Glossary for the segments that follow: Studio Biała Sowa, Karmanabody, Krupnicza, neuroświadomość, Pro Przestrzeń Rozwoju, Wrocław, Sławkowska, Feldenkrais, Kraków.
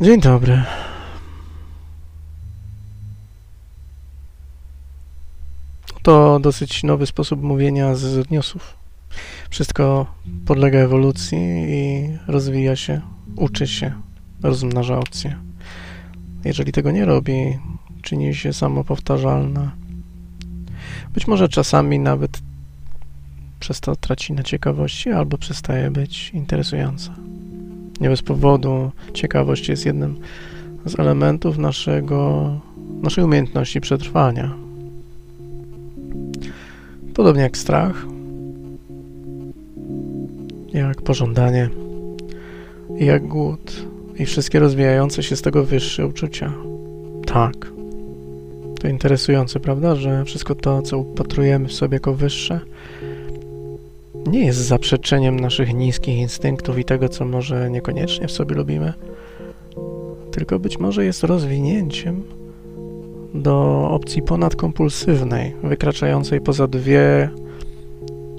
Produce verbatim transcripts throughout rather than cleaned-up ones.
Dzień dobry. To dosyć nowy sposób mówienia z newsów. Wszystko podlega ewolucji i rozwija się, uczy się, rozmnaża opcje. Jeżeli tego nie robi, czyni się samopowtarzalna. Być może czasami nawet przez to traci na ciekawości albo przestaje być interesująca. Nie bez powodu ciekawość jest jednym z elementów naszego, naszej umiejętności przetrwania. Podobnie jak strach, jak pożądanie, jak głód i wszystkie rozwijające się z tego wyższe uczucia. Tak, to interesujące, prawda, że wszystko to, co upatrujemy w sobie jako wyższe, nie jest zaprzeczeniem naszych niskich instynktów i tego, co może niekoniecznie w sobie lubimy, tylko być może jest rozwinięciem do opcji ponadkompulsywnej, wykraczającej poza dwie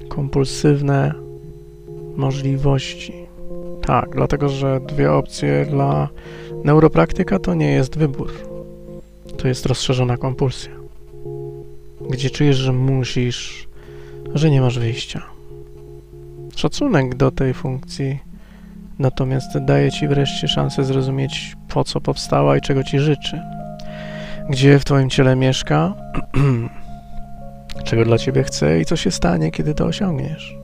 kompulsywne możliwości. Tak, dlatego, że dwie opcje dla neuropraktyka to nie jest wybór. To jest rozszerzona kompulsja, gdzie czujesz, że musisz, że nie masz wyjścia. Szacunek do tej funkcji natomiast daje ci wreszcie szansę zrozumieć, po co powstała i czego ci życzy. Gdzie w twoim ciele mieszka, czego dla ciebie chce i co się stanie, kiedy to osiągniesz.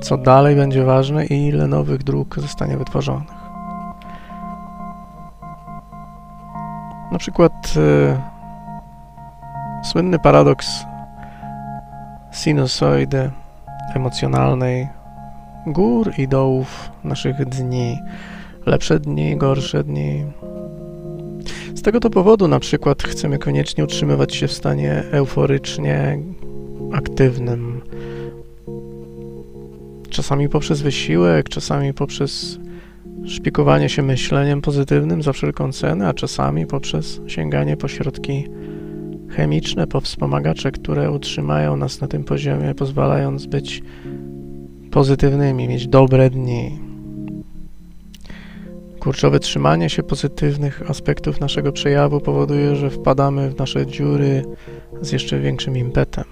Co dalej będzie ważne i ile nowych dróg zostanie wytworzonych. Na przykład yy, słynny paradoks sinusoidy emocjonalnej gór i dołów naszych dni. Lepsze dni, gorsze dni. Z tego to powodu na przykład chcemy koniecznie utrzymywać się w stanie euforycznie aktywnym. Czasami poprzez wysiłek, czasami poprzez szpikowanie się myśleniem pozytywnym za wszelką cenę, a czasami poprzez sięganie po środki chemiczne, po wspomagacze, które utrzymają nas na tym poziomie, pozwalając być pozytywnymi, mieć dobre dni. Kurczowe trzymanie się pozytywnych aspektów naszego przejawu powoduje, że wpadamy w nasze dziury z jeszcze większym impetem.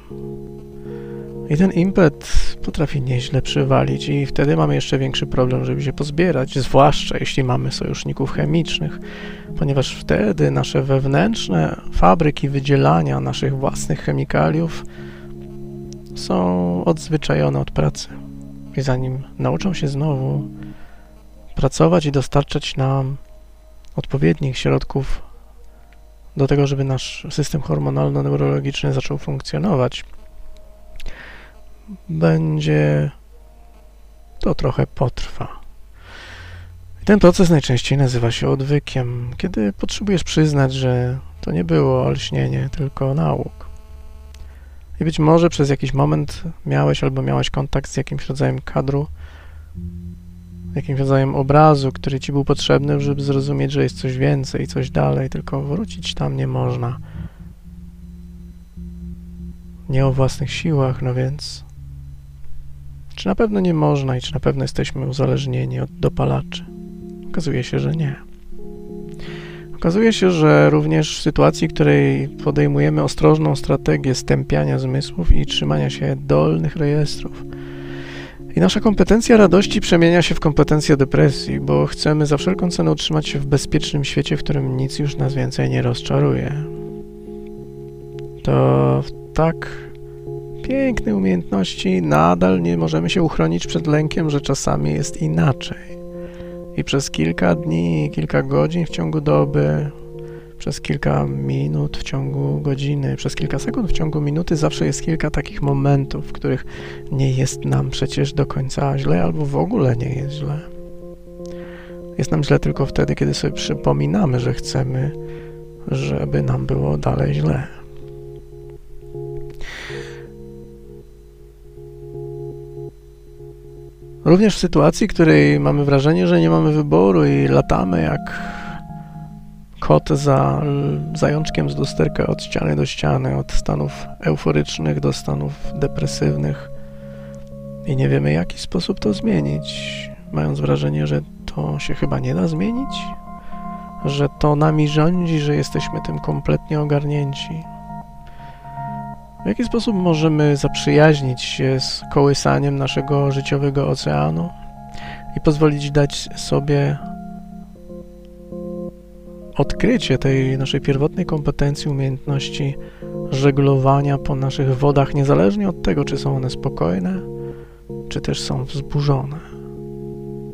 I ten impet potrafi nieźle przywalić i wtedy mamy jeszcze większy problem, żeby się pozbierać, zwłaszcza jeśli mamy sojuszników chemicznych, ponieważ wtedy nasze wewnętrzne fabryki wydzielania naszych własnych chemikaliów są odzwyczajone od pracy. I zanim nauczą się znowu pracować i dostarczać nam odpowiednich środków do tego, żeby nasz system hormonalno-neurologiczny zaczął funkcjonować, będzie to trochę potrwa. I ten proces najczęściej nazywa się odwykiem, kiedy potrzebujesz przyznać, że to nie było olśnienie, tylko nauk. I być może przez jakiś moment miałeś albo miałaś kontakt z jakimś rodzajem kadru, jakimś rodzajem obrazu, który ci był potrzebny, żeby zrozumieć, że jest coś więcej, coś dalej, tylko wrócić tam nie można. Nie o własnych siłach, no więc... Czy na pewno nie można i czy na pewno jesteśmy uzależnieni od dopalaczy? Okazuje się, że nie. Okazuje się, że również w sytuacji, w której podejmujemy ostrożną strategię stępiania zmysłów i trzymania się dolnych rejestrów, i nasza kompetencja radości przemienia się w kompetencję depresji, bo chcemy za wszelką cenę utrzymać się w bezpiecznym świecie, w którym nic już nas więcej nie rozczaruje. To w tak pięknej umiejętności nadal nie możemy się uchronić przed lękiem, że czasami jest inaczej. I przez kilka dni, kilka godzin w ciągu doby, przez kilka minut w ciągu godziny, przez kilka sekund w ciągu minuty zawsze jest kilka takich momentów, w których nie jest nam przecież do końca źle albo w ogóle nie jest źle. Jest nam źle tylko wtedy, kiedy sobie przypominamy, że chcemy, żeby nam było dalej źle. Również w sytuacji, w której mamy wrażenie, że nie mamy wyboru i latamy jak kot za zajączkiem z lusterka od ściany do ściany, od stanów euforycznych do stanów depresywnych i nie wiemy, jaki sposób to zmienić, mając wrażenie, że to się chyba nie da zmienić, że to nami rządzi, że jesteśmy tym kompletnie ogarnięci. W jaki sposób możemy zaprzyjaźnić się z kołysaniem naszego życiowego oceanu i pozwolić dać sobie odkrycie tej naszej pierwotnej kompetencji, umiejętności żeglowania po naszych wodach, niezależnie od tego, czy są one spokojne, czy też są wzburzone.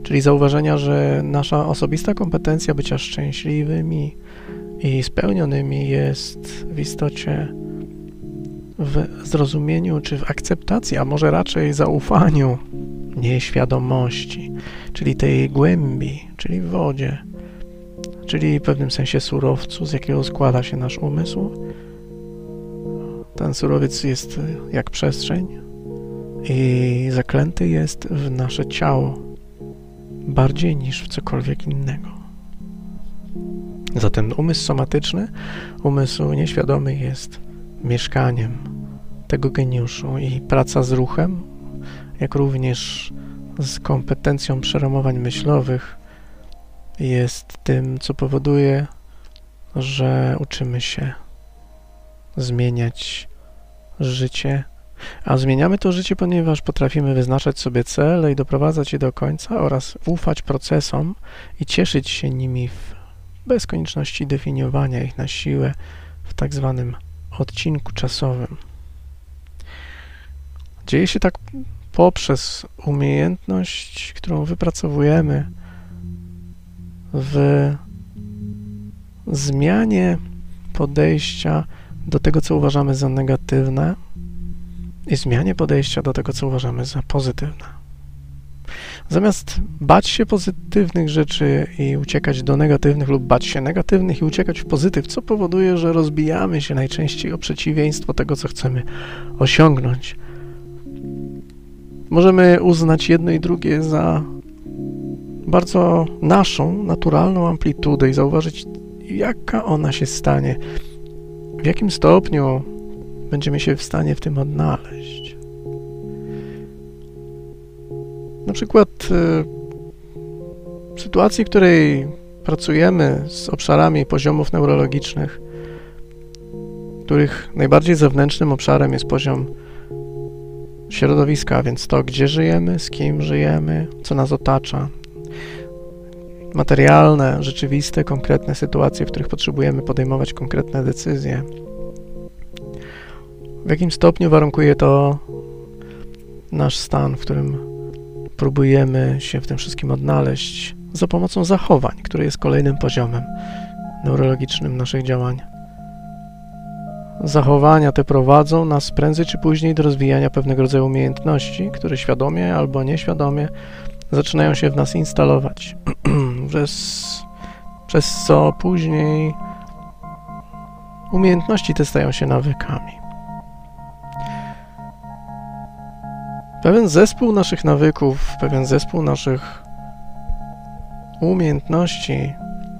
Czyli zauważenia, że nasza osobista kompetencja bycia szczęśliwymi i spełnionymi jest w istocie w zrozumieniu, czy w akceptacji, a może raczej zaufaniu nieświadomości, czyli tej głębi, czyli w wodzie, czyli w pewnym sensie surowcu, z jakiego składa się nasz umysł. Ten surowiec jest jak przestrzeń i zaklęty jest w nasze ciało bardziej niż w cokolwiek innego. Zatem umysł somatyczny, umysł nieświadomy jest mieszkaniem tego geniuszu i praca z ruchem, jak również z kompetencją przeromowań myślowych jest tym, co powoduje, że uczymy się zmieniać życie, a zmieniamy to życie, ponieważ potrafimy wyznaczać sobie cele i doprowadzać je do końca oraz ufać procesom i cieszyć się nimi w, bez konieczności definiowania ich na siłę w tak zwanym odcinku czasowym. Dzieje się tak poprzez umiejętność, którą wypracowujemy w zmianie podejścia do tego, co uważamy za negatywne i zmianie podejścia do tego, co uważamy za pozytywne. Zamiast bać się pozytywnych rzeczy i uciekać do negatywnych lub bać się negatywnych i uciekać w pozytyw, co powoduje, że rozbijamy się najczęściej o przeciwieństwo tego, co chcemy osiągnąć. Możemy uznać jedno i drugie za bardzo naszą, naturalną amplitudę i zauważyć, jaka ona się stanie, w jakim stopniu będziemy się w stanie w tym odnaleźć. Na przykład w sytuacji, w której pracujemy z obszarami poziomów neurologicznych, których najbardziej zewnętrznym obszarem jest poziom środowiska, a więc to, gdzie żyjemy, z kim żyjemy, co nas otacza, materialne, rzeczywiste, konkretne sytuacje, w których potrzebujemy podejmować konkretne decyzje. W jakim stopniu warunkuje to nasz stan, w którym próbujemy się w tym wszystkim odnaleźć za pomocą zachowań, które jest kolejnym poziomem neurologicznym naszych działań. Zachowania te prowadzą nas prędzej czy później do rozwijania pewnego rodzaju umiejętności, które świadomie albo nieświadomie zaczynają się w nas instalować, przez, przez co później umiejętności te stają się nawykami. Pewien zespół naszych nawyków, pewien zespół naszych umiejętności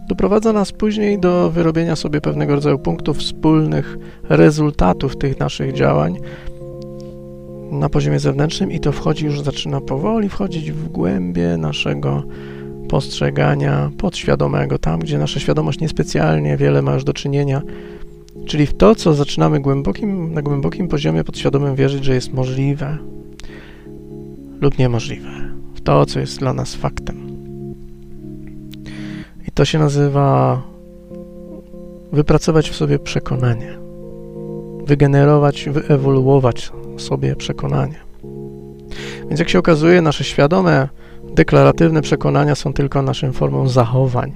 doprowadza nas później do wyrobienia sobie pewnego rodzaju punktów wspólnych rezultatów tych naszych działań na poziomie zewnętrznym i to wchodzi już, zaczyna powoli wchodzić w głębie naszego postrzegania podświadomego, tam gdzie nasza świadomość niespecjalnie wiele ma już do czynienia, czyli w to, co zaczynamy głębokim, na głębokim poziomie podświadomym wierzyć, że jest możliwe lub niemożliwe, w to, co jest dla nas faktem. I to się nazywa wypracować w sobie przekonanie, wygenerować, wyewoluować sobie przekonanie. Więc jak się okazuje, nasze świadome, deklaratywne przekonania są tylko naszą formą zachowań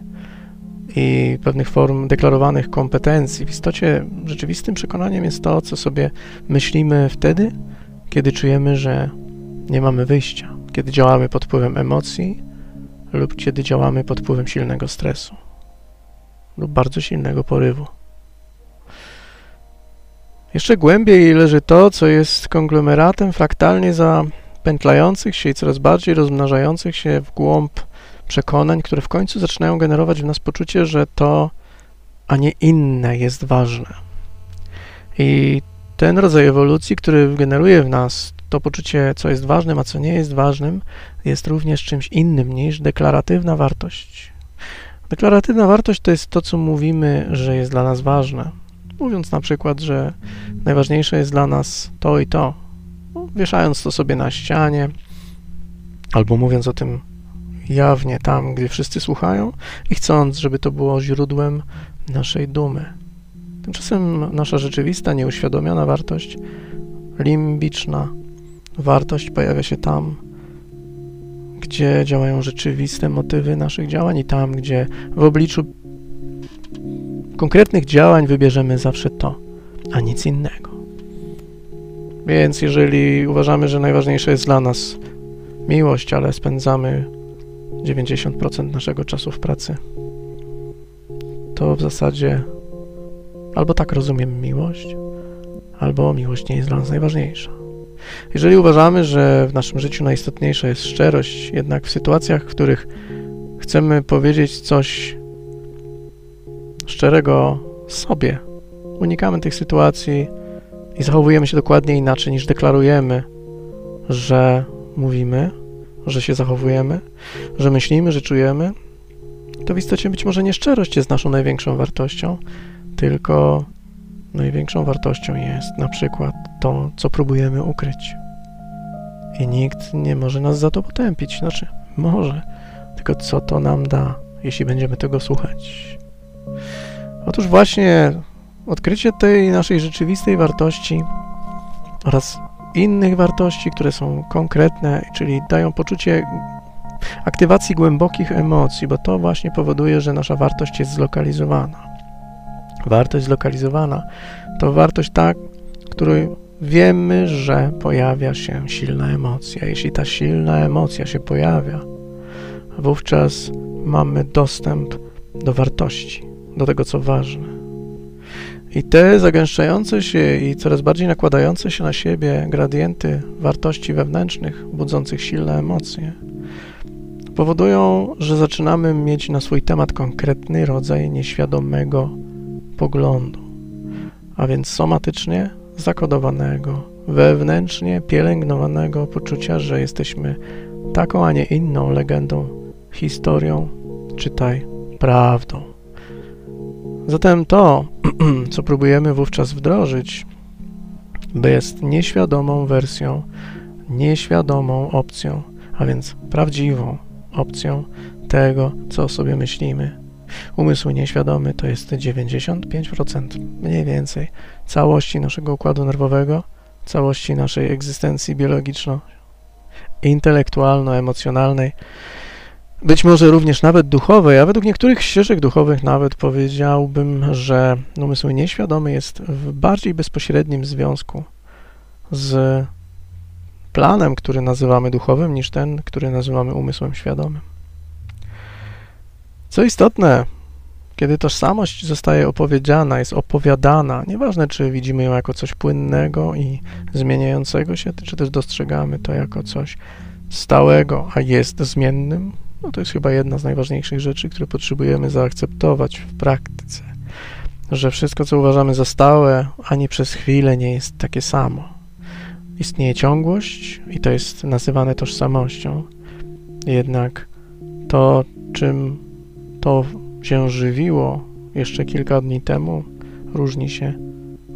i pewnych form deklarowanych kompetencji. W istocie rzeczywistym przekonaniem jest to, co sobie myślimy wtedy, kiedy czujemy, że nie mamy wyjścia, kiedy działamy pod wpływem emocji lub kiedy działamy pod wpływem silnego stresu lub bardzo silnego porywu. Jeszcze głębiej leży to, co jest konglomeratem fraktalnie zapętlających się i coraz bardziej rozmnażających się w głąb przekonań, które w końcu zaczynają generować w nas poczucie, że to, a nie inne jest ważne. I ten rodzaj ewolucji, który generuje w nas to poczucie, co jest ważnym, a co nie jest ważnym, jest również czymś innym niż deklaratywna wartość. Deklaratywna wartość to jest to, co mówimy, że jest dla nas ważne. Mówiąc na przykład, że najważniejsze jest dla nas to i to, no, wieszając to sobie na ścianie, albo mówiąc o tym jawnie tam, gdzie wszyscy słuchają i chcąc, żeby to było źródłem naszej dumy. Tymczasem nasza rzeczywista, nieuświadomiona wartość, limbiczna wartość pojawia się tam, gdzie działają rzeczywiste motywy naszych działań i tam, gdzie w obliczu konkretnych działań wybierzemy zawsze to, a nic innego. Więc jeżeli uważamy, że najważniejsza jest dla nas miłość, ale spędzamy dziewięćdziesiąt procent naszego czasu w pracy, to w zasadzie albo tak rozumiemy miłość, albo miłość nie jest dla nas najważniejsza. Jeżeli uważamy, że w naszym życiu najistotniejsza jest szczerość, jednak w sytuacjach, w których chcemy powiedzieć coś szczerego sobie, unikamy tych sytuacji i zachowujemy się dokładnie inaczej, niż deklarujemy, że mówimy, że się zachowujemy, że myślimy, że czujemy, to w istocie być może nie szczerość jest naszą największą wartością, tylko największą wartością jest na przykład to, co próbujemy ukryć. I nikt nie może nas za to potępić. Znaczy, może, tylko co to nam da, jeśli będziemy tego słuchać? Otóż właśnie odkrycie tej naszej rzeczywistej wartości oraz innych wartości, które są konkretne, czyli dają poczucie aktywacji głębokich emocji, bo to właśnie powoduje, że nasza wartość jest zlokalizowana. Wartość zlokalizowana to wartość ta, której wiemy, że pojawia się silna emocja. Jeśli ta silna emocja się pojawia, wówczas mamy dostęp do wartości, do tego, co ważne. I te zagęszczające się i coraz bardziej nakładające się na siebie gradienty wartości wewnętrznych, budzących silne emocje, powodują, że zaczynamy mieć na swój temat konkretny rodzaj nieświadomego poglądu, a więc somatycznie zakodowanego, wewnętrznie pielęgnowanego poczucia, że jesteśmy taką, a nie inną legendą, historią, czytaj, prawdą. Zatem to, co próbujemy wówczas wdrożyć, jest nieświadomą wersją, nieświadomą opcją, a więc prawdziwą opcją tego, co o sobie myślimy. Umysł nieświadomy to jest dziewięćdziesiąt pięć procent mniej więcej całości naszego układu nerwowego, całości naszej egzystencji biologiczno-intelektualno-emocjonalnej, być może również nawet duchowej, a według niektórych ścieżek duchowych nawet powiedziałbym, że umysł nieświadomy jest w bardziej bezpośrednim związku z planem, który nazywamy duchowym, niż ten, który nazywamy umysłem świadomym. Co istotne, kiedy tożsamość zostaje opowiedziana, jest opowiadana, nieważne czy widzimy ją jako coś płynnego i zmieniającego się, czy też dostrzegamy to jako coś stałego, a jest zmiennym, no to jest chyba jedna z najważniejszych rzeczy, które potrzebujemy zaakceptować w praktyce, że wszystko, co uważamy za stałe, ani przez chwilę nie jest takie samo. Istnieje ciągłość i to jest nazywane tożsamością, jednak to, czym to się żywiło jeszcze kilka dni temu, różni się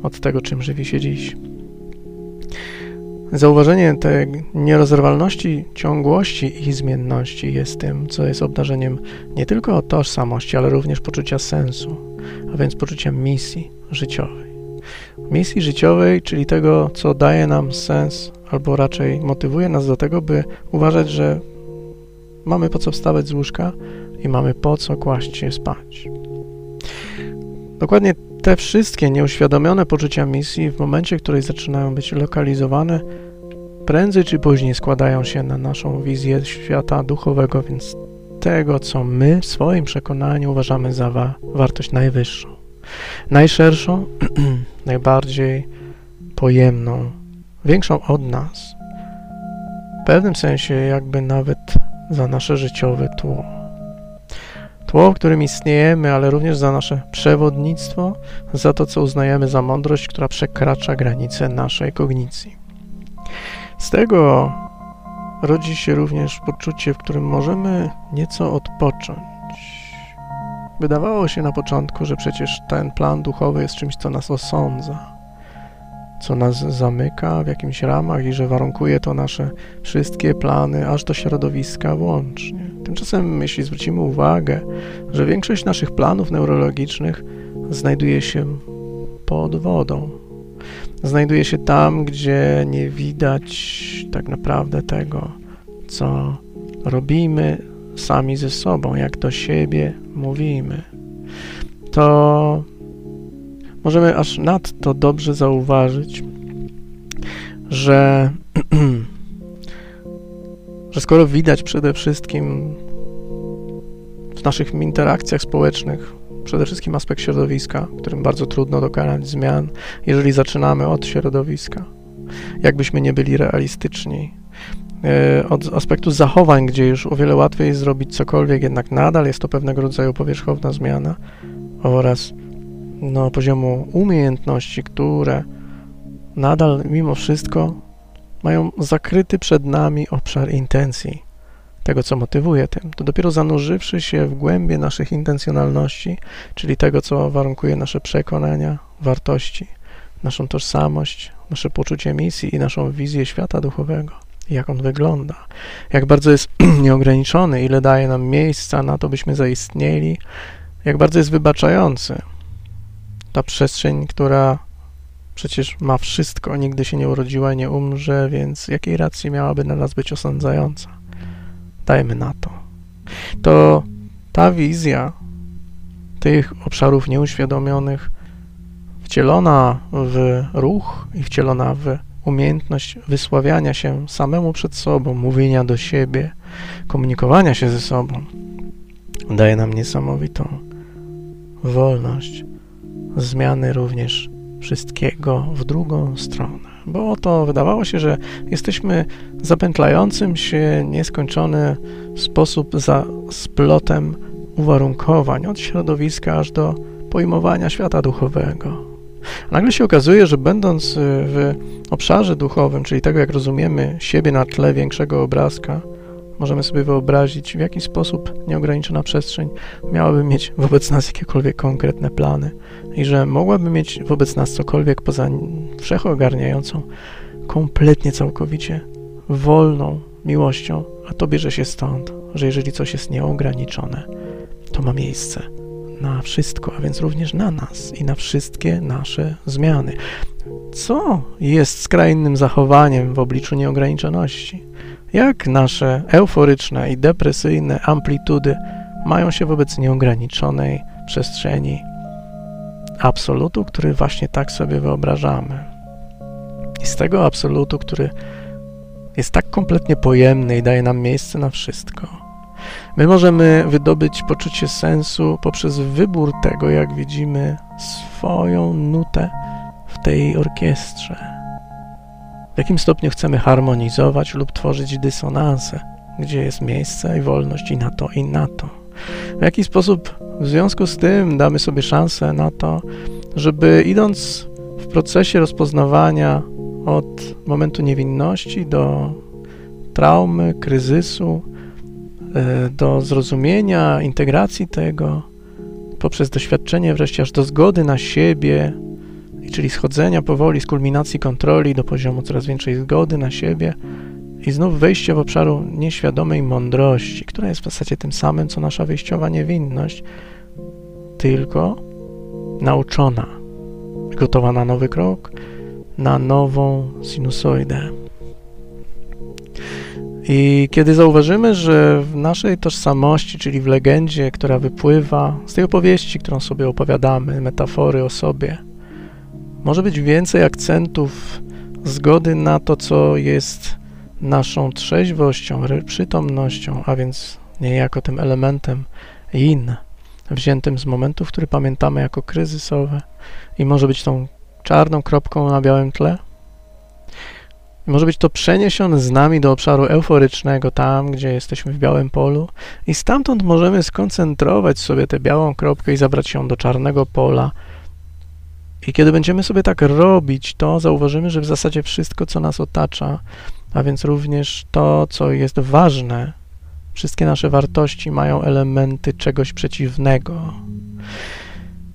od tego, czym żywi się dziś. Zauważenie tej nierozerwalności, ciągłości i zmienności jest tym, co jest obdarzeniem nie tylko tożsamości, ale również poczucia sensu, a więc poczucia misji życiowej. Misji życiowej, czyli tego, co daje nam sens, albo raczej motywuje nas do tego, by uważać, że mamy po co wstawać z łóżka, i mamy po co kłaść się spać. Dokładnie te wszystkie nieuświadomione poczucia misji w momencie, w którym zaczynają być lokalizowane, prędzej czy później składają się na naszą wizję świata duchowego, więc tego, co my w swoim przekonaniu uważamy za wa- wartość najwyższą, najszerszą, najbardziej pojemną, większą od nas, w pewnym sensie jakby nawet za nasze życiowe tło. Tło, w którym istniejemy, ale również za nasze przewodnictwo, za to, co uznajemy za mądrość, która przekracza granice naszej kognicji. Z tego rodzi się również poczucie, w którym możemy nieco odpocząć. Wydawało się na początku, że przecież ten plan duchowy jest czymś, co nas osądza, co nas zamyka w jakimś ramach i że warunkuje to nasze wszystkie plany, aż do środowiska włącznie. Tymczasem, jeśli zwrócimy uwagę, że większość naszych planów neurologicznych znajduje się pod wodą. Znajduje się tam, gdzie nie widać tak naprawdę tego, co robimy sami ze sobą, jak do siebie mówimy. To możemy aż nadto dobrze zauważyć, że, że skoro widać przede wszystkim w naszych interakcjach społecznych przede wszystkim aspekt środowiska, którym bardzo trudno dokonać zmian, jeżeli zaczynamy od środowiska, jakbyśmy nie byli realistyczni, od aspektu zachowań, gdzie już o wiele łatwiej zrobić cokolwiek, jednak nadal jest to pewnego rodzaju powierzchowna zmiana, oraz no, poziomu umiejętności, które nadal mimo wszystko mają zakryty przed nami obszar intencji, tego, co motywuje tym. To dopiero zanurzywszy się w głębie naszych intencjonalności, czyli tego, co warunkuje nasze przekonania, wartości, naszą tożsamość, nasze poczucie misji i naszą wizję świata duchowego, jak on wygląda, jak bardzo jest nieograniczony, ile daje nam miejsca na to, byśmy zaistnieli, jak bardzo jest wybaczający. Ta przestrzeń, która przecież ma wszystko, nigdy się nie urodziła i nie umrze, więc jakiej racji miałaby na nas być osądzająca? Dajmy na to. To ta wizja tych obszarów nieuświadomionych, wcielona w ruch i wcielona w umiejętność wysławiania się samemu przed sobą, mówienia do siebie, komunikowania się ze sobą, daje nam niesamowitą wolność zmiany również wszystkiego w drugą stronę, bo oto wydawało się, że jesteśmy zapętlającym się nieskończony sposób za splotem uwarunkowań, od środowiska aż do pojmowania świata duchowego. A nagle się okazuje, że będąc w obszarze duchowym, czyli tego, jak rozumiemy siebie na tle większego obrazka, możemy sobie wyobrazić, w jaki sposób nieograniczona przestrzeń miałaby mieć wobec nas jakiekolwiek konkretne plany i że mogłaby mieć wobec nas cokolwiek poza wszechogarniającą, kompletnie, całkowicie wolną miłością, a to bierze się stąd, że jeżeli coś jest nieograniczone, to ma miejsce na wszystko, a więc również na nas i na wszystkie nasze zmiany. Co jest skrajnym zachowaniem w obliczu nieograniczoności? Jak nasze euforyczne i depresyjne amplitudy mają się wobec nieograniczonej przestrzeni absolutu, który właśnie tak sobie wyobrażamy? I z tego absolutu, który jest tak kompletnie pojemny i daje nam miejsce na wszystko, my możemy wydobyć poczucie sensu poprzez wybór tego, jak widzimy swoją nutę w tej orkiestrze. W jakim stopniu chcemy harmonizować lub tworzyć dysonanse, gdzie jest miejsce i wolność i na to, i na to. W jaki sposób w związku z tym damy sobie szansę na to, żeby idąc w procesie rozpoznawania od momentu niewinności do traumy, kryzysu, do zrozumienia, integracji tego, poprzez doświadczenie wreszcie aż do zgody na siebie, czyli schodzenia powoli z kulminacji kontroli do poziomu coraz większej zgody na siebie i znów wejście w obszar nieświadomej mądrości, która jest w zasadzie tym samym, co nasza wyjściowa niewinność, tylko nauczona, gotowa na nowy krok, na nową sinusoidę. I kiedy zauważymy, że w naszej tożsamości, czyli w legendzie, która wypływa z tej opowieści, którą sobie opowiadamy, metafory o sobie, może być więcej akcentów zgody na to, co jest naszą trzeźwością, przytomnością, a więc niejako tym elementem yin, wziętym z momentów, który pamiętamy jako kryzysowe i może być tą czarną kropką na białym tle. I może być to przeniesione z nami do obszaru euforycznego, tam, gdzie jesteśmy w białym polu i stamtąd możemy skoncentrować sobie tę białą kropkę i zabrać ją do czarnego pola. I kiedy będziemy sobie tak robić, to zauważymy, że w zasadzie wszystko, co nas otacza, a więc również to, co jest ważne, Wszystkie nasze wartości mają elementy czegoś przeciwnego.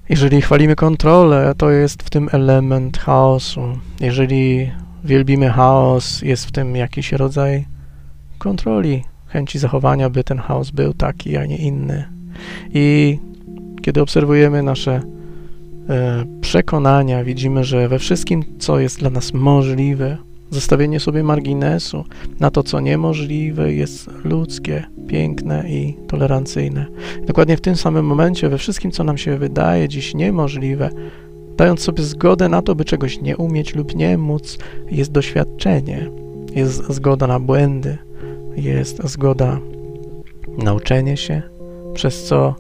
Jeżeli chwalimy kontrolę, to jest w tym element chaosu. Jeżeli wielbimy chaos, jest w tym jakiś rodzaj kontroli, chęci zachowania, by ten chaos był taki, a nie inny. I kiedy obserwujemy nasze przekonania, widzimy, że we wszystkim, co jest dla nas możliwe, zostawienie sobie marginesu na to, co niemożliwe, jest ludzkie, piękne i tolerancyjne. Dokładnie w tym samym momencie, we wszystkim, co nam się wydaje dziś niemożliwe, dając sobie zgodę na to, by czegoś nie umieć lub nie móc, jest doświadczenie, jest zgoda na błędy, jest zgoda na uczenie się, przez co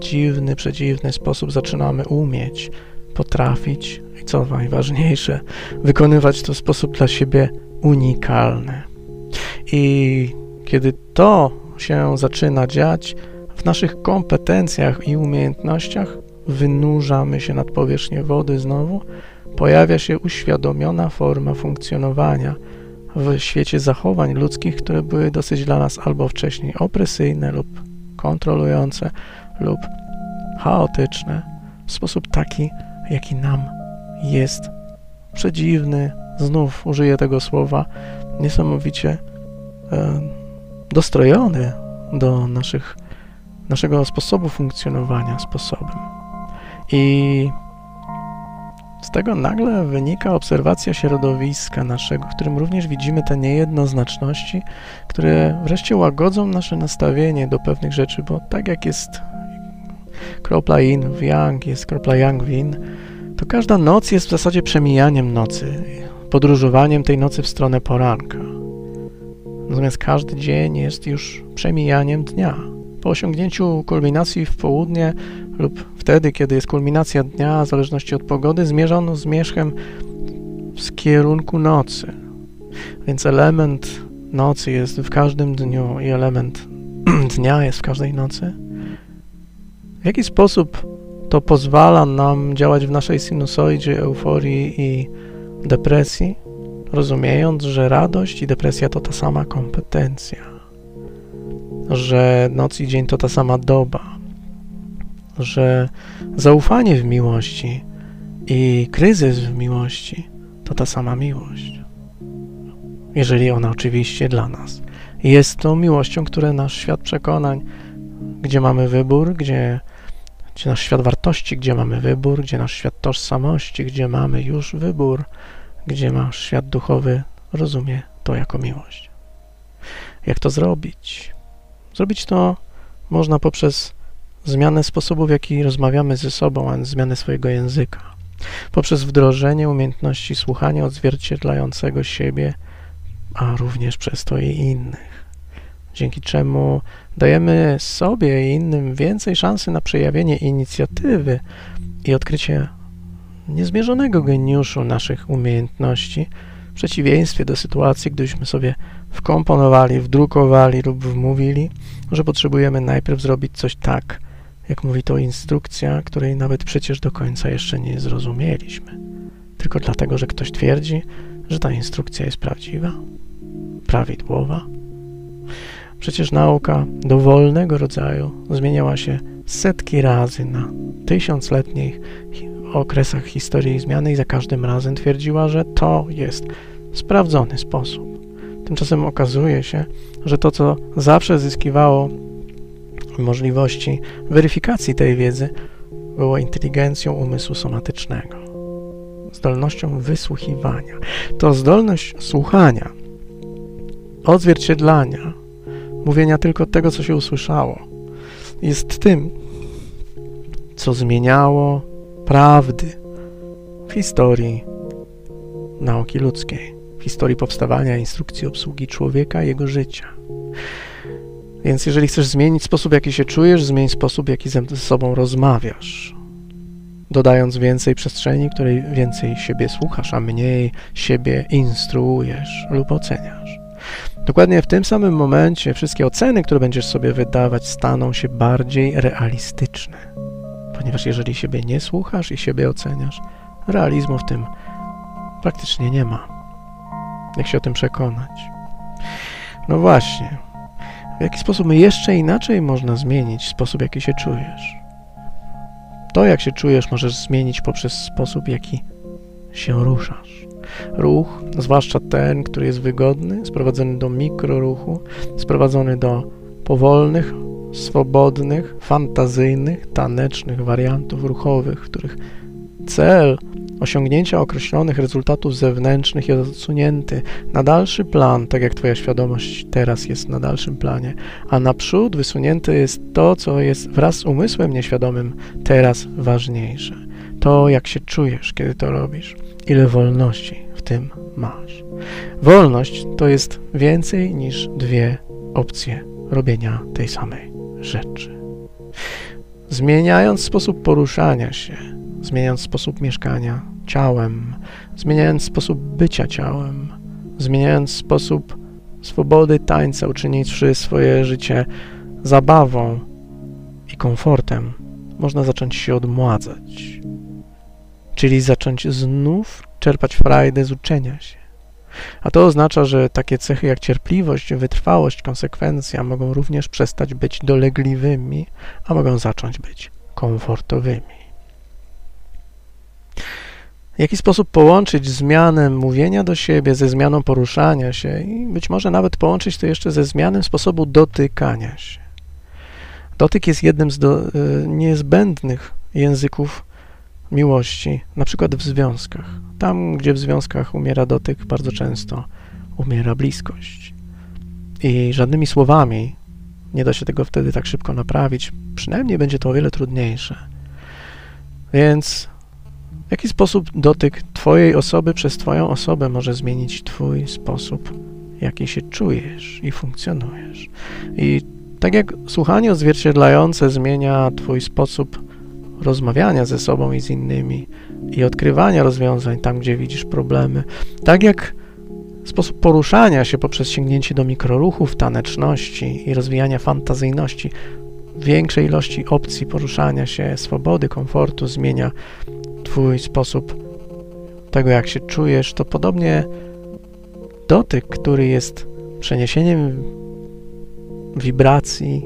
dziwny, przedziwny sposób zaczynamy umieć, potrafić i, co najważniejsze, wykonywać to w sposób dla siebie unikalny. I kiedy to się zaczyna dziać, w naszych kompetencjach i umiejętnościach wynurzamy się nad powierzchnię wody znowu, pojawia się uświadomiona forma funkcjonowania w świecie zachowań ludzkich, które były dosyć dla nas albo wcześniej opresyjne lub kontrolujące lub chaotyczne, w sposób taki, jaki nam jest przedziwny, znów użyję tego słowa, niesamowicie e, dostrojony do naszych, naszego sposobu funkcjonowania sposobem. I z tego nagle wynika obserwacja środowiska naszego, w którym również widzimy te niejednoznaczności, które wreszcie łagodzą nasze nastawienie do pewnych rzeczy, bo tak jak jest kropla yin w yang, jest kropla yang w yin, to każda noc jest w zasadzie przemijaniem nocy, podróżowaniem tej nocy w stronę poranka. Natomiast każdy dzień jest już przemijaniem dnia. Po osiągnięciu kulminacji w południe lub wtedy, kiedy jest kulminacja dnia, w zależności od pogody, zmierza on zmierzchem z kierunku nocy. Więc element nocy jest w każdym dniu i element dnia jest w każdej nocy. W jaki sposób to pozwala nam działać w naszej sinusoidzie euforii i depresji, rozumiejąc, że radość i depresja to ta sama kompetencja, że noc i dzień to ta sama doba, że zaufanie w miłości i kryzys w miłości to ta sama miłość, jeżeli ona oczywiście dla nas jest tą miłością, która nasz świat przekonań, gdzie mamy wybór, gdzie Gdzie nasz świat wartości, gdzie mamy wybór, gdzie nasz świat tożsamości, gdzie mamy już wybór, gdzie nasz świat duchowy rozumie to jako miłość. Jak to zrobić? Zrobić to można poprzez zmianę sposobu, w jaki rozmawiamy ze sobą, a zmianę swojego języka. Poprzez wdrożenie umiejętności słuchania odzwierciedlającego siebie, a również przez to i innych. Dzięki czemu dajemy sobie i innym więcej szansy na przejawienie inicjatywy i odkrycie niezmierzonego geniuszu naszych umiejętności, w przeciwieństwie do sytuacji, gdyśmy sobie wkomponowali, wdrukowali lub wmówili, że potrzebujemy najpierw zrobić coś tak, jak mówi to instrukcja, której nawet przecież do końca jeszcze nie zrozumieliśmy. Tylko dlatego, że ktoś twierdzi, że ta instrukcja jest prawdziwa, prawidłowa. Przecież nauka dowolnego rodzaju zmieniała się setki razy na tysiącletnich okresach historii zmiany i za każdym razem twierdziła, że to jest sprawdzony sposób. Tymczasem okazuje się, że to, co zawsze zyskiwało możliwości weryfikacji tej wiedzy, było inteligencją umysłu somatycznego, zdolnością wysłuchiwania. To zdolność słuchania, odzwierciedlania, mówienia tylko tego, co się usłyszało, jest tym, co zmieniało prawdy w historii nauki ludzkiej, w historii powstawania instrukcji obsługi człowieka i jego życia. Więc jeżeli chcesz zmienić sposób, jaki się czujesz, zmień sposób, jaki ze sobą rozmawiasz, dodając więcej przestrzeni, w której więcej siebie słuchasz, a mniej siebie instruujesz lub oceniasz. Dokładnie w tym samym momencie wszystkie oceny, które będziesz sobie wydawać, staną się bardziej realistyczne. Ponieważ jeżeli siebie nie słuchasz i siebie oceniasz, realizmu w tym praktycznie nie ma. Jak się o tym przekonać? No właśnie. W jaki sposób jeszcze inaczej można zmienić sposób, jaki się czujesz? To, jak się czujesz, możesz zmienić poprzez sposób, jaki się ruszasz. Ruch, zwłaszcza ten, który jest wygodny, sprowadzony do mikroruchu, sprowadzony do powolnych, swobodnych, fantazyjnych, tanecznych wariantów ruchowych, w których cel osiągnięcia określonych rezultatów zewnętrznych jest odsunięty na dalszy plan, tak jak twoja świadomość teraz jest na dalszym planie, a naprzód wysunięte jest to, co jest wraz z umysłem nieświadomym teraz ważniejsze. To, jak się czujesz, kiedy to robisz, ile wolności w tym masz. Wolność to jest więcej niż dwie opcje robienia tej samej rzeczy. Zmieniając sposób poruszania się, zmieniając sposób mieszkania ciałem, zmieniając sposób bycia ciałem, zmieniając sposób swobody tańca, uczyniwszy swoje życie zabawą i komfortem, można zacząć się odmładzać, czyli zacząć znów czerpać frajdę z uczenia się. A to oznacza, że takie cechy jak cierpliwość, wytrwałość, konsekwencja mogą również przestać być dolegliwymi, a mogą zacząć być komfortowymi. W jaki sposób połączyć zmianę mówienia do siebie ze zmianą poruszania się i być może nawet połączyć to jeszcze ze zmianą sposobu dotykania się. Dotyk jest jednym z do, y, niezbędnych języków miłości, na przykład w związkach. Tam, gdzie w związkach umiera dotyk, bardzo często umiera bliskość. I żadnymi słowami nie da się tego wtedy tak szybko naprawić. Przynajmniej będzie to o wiele trudniejsze. Więc w jaki sposób dotyk twojej osoby przez twoją osobę może zmienić twój sposób, jaki się czujesz i funkcjonujesz. I tak jak słuchanie odzwierciedlające zmienia twój sposób rozmawiania ze sobą i z innymi i odkrywania rozwiązań tam, gdzie widzisz problemy. Tak jak sposób poruszania się poprzez sięgnięcie do mikroruchów, taneczności i rozwijania fantazyjności, większej ilości opcji poruszania się, swobody, komfortu zmienia twój sposób tego, jak się czujesz, to podobnie dotyk, który jest przeniesieniem wibracji,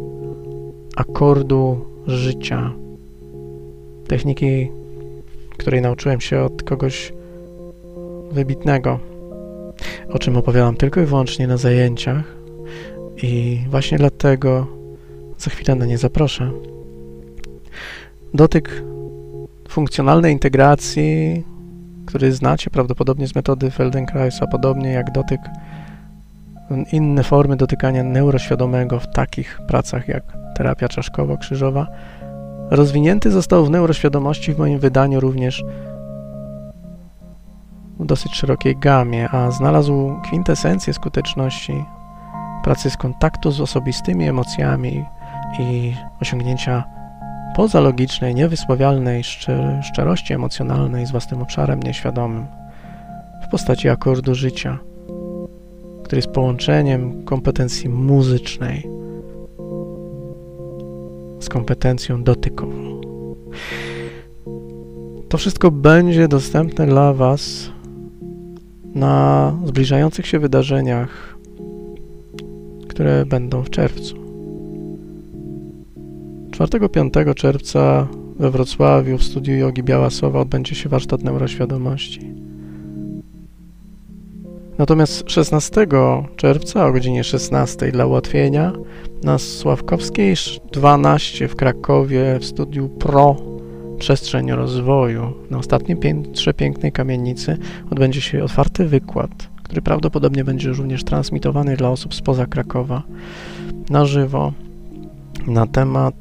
akordu życia, techniki, której nauczyłem się od kogoś wybitnego, o czym opowiadam tylko i wyłącznie na zajęciach i właśnie dlatego za chwilę na nie zaproszę. Dotyk funkcjonalnej integracji, który znacie prawdopodobnie z metody Feldenkraisa, podobnie jak dotyk, inne formy dotykania neuroświadomego w takich pracach jak terapia czaszkowo-krzyżowa, rozwinięty został w neuroświadomości w moim wydaniu również w dosyć szerokiej gamie, a znalazł kwintesencję skuteczności pracy z kontaktu z osobistymi emocjami i osiągnięcia pozalogicznej, niewysławialnej szczer- szczerości emocjonalnej z własnym obszarem nieświadomym w postaci akordu życia, który jest połączeniem kompetencji muzycznej z kompetencją dotykową. To wszystko będzie dostępne dla was na zbliżających się wydarzeniach, które będą w czerwcu. czwartego do piątego czerwca we Wrocławiu w studiu jogi Biała Sowa odbędzie się warsztat neuroświadomości. Natomiast szesnastego czerwca o godzinie szesnastej dla ułatwienia na Sławkowskiej dwanaście w Krakowie w studiu Pro Przestrzeń Rozwoju na ostatnim piętrze pięknej kamienicy odbędzie się otwarty wykład, który prawdopodobnie będzie również transmitowany dla osób spoza Krakowa na żywo na temat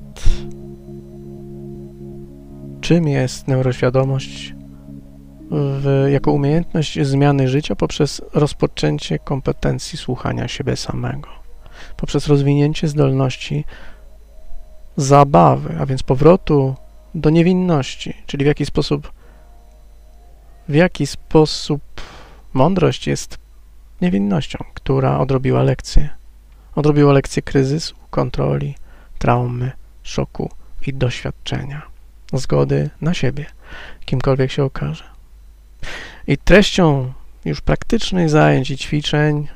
czym jest neuroświadomość W, jako umiejętność zmiany życia poprzez rozpoczęcie kompetencji słuchania siebie samego, poprzez rozwinięcie zdolności zabawy, a więc powrotu do niewinności, czyli w jaki sposób, w jaki sposób mądrość jest niewinnością, która odrobiła lekcję. Odrobiła lekcję kryzysu, kontroli, traumy, szoku i doświadczenia, zgody na siebie, kimkolwiek się okaże. I treścią już praktycznych zajęć i ćwiczeń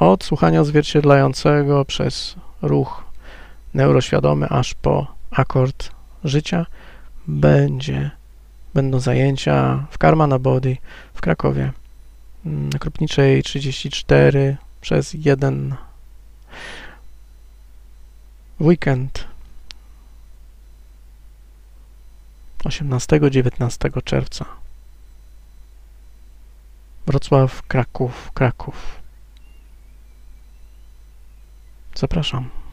od słuchania odzwierciedlającego przez ruch neuroświadomy aż po akord życia będzie, będą zajęcia w Karmanabody w Krakowie na Krupniczej trzydzieści cztery przez jeden weekend osiemnastego do dziewiętnastego czerwca. Wrocław, Kraków, Kraków. Zapraszam.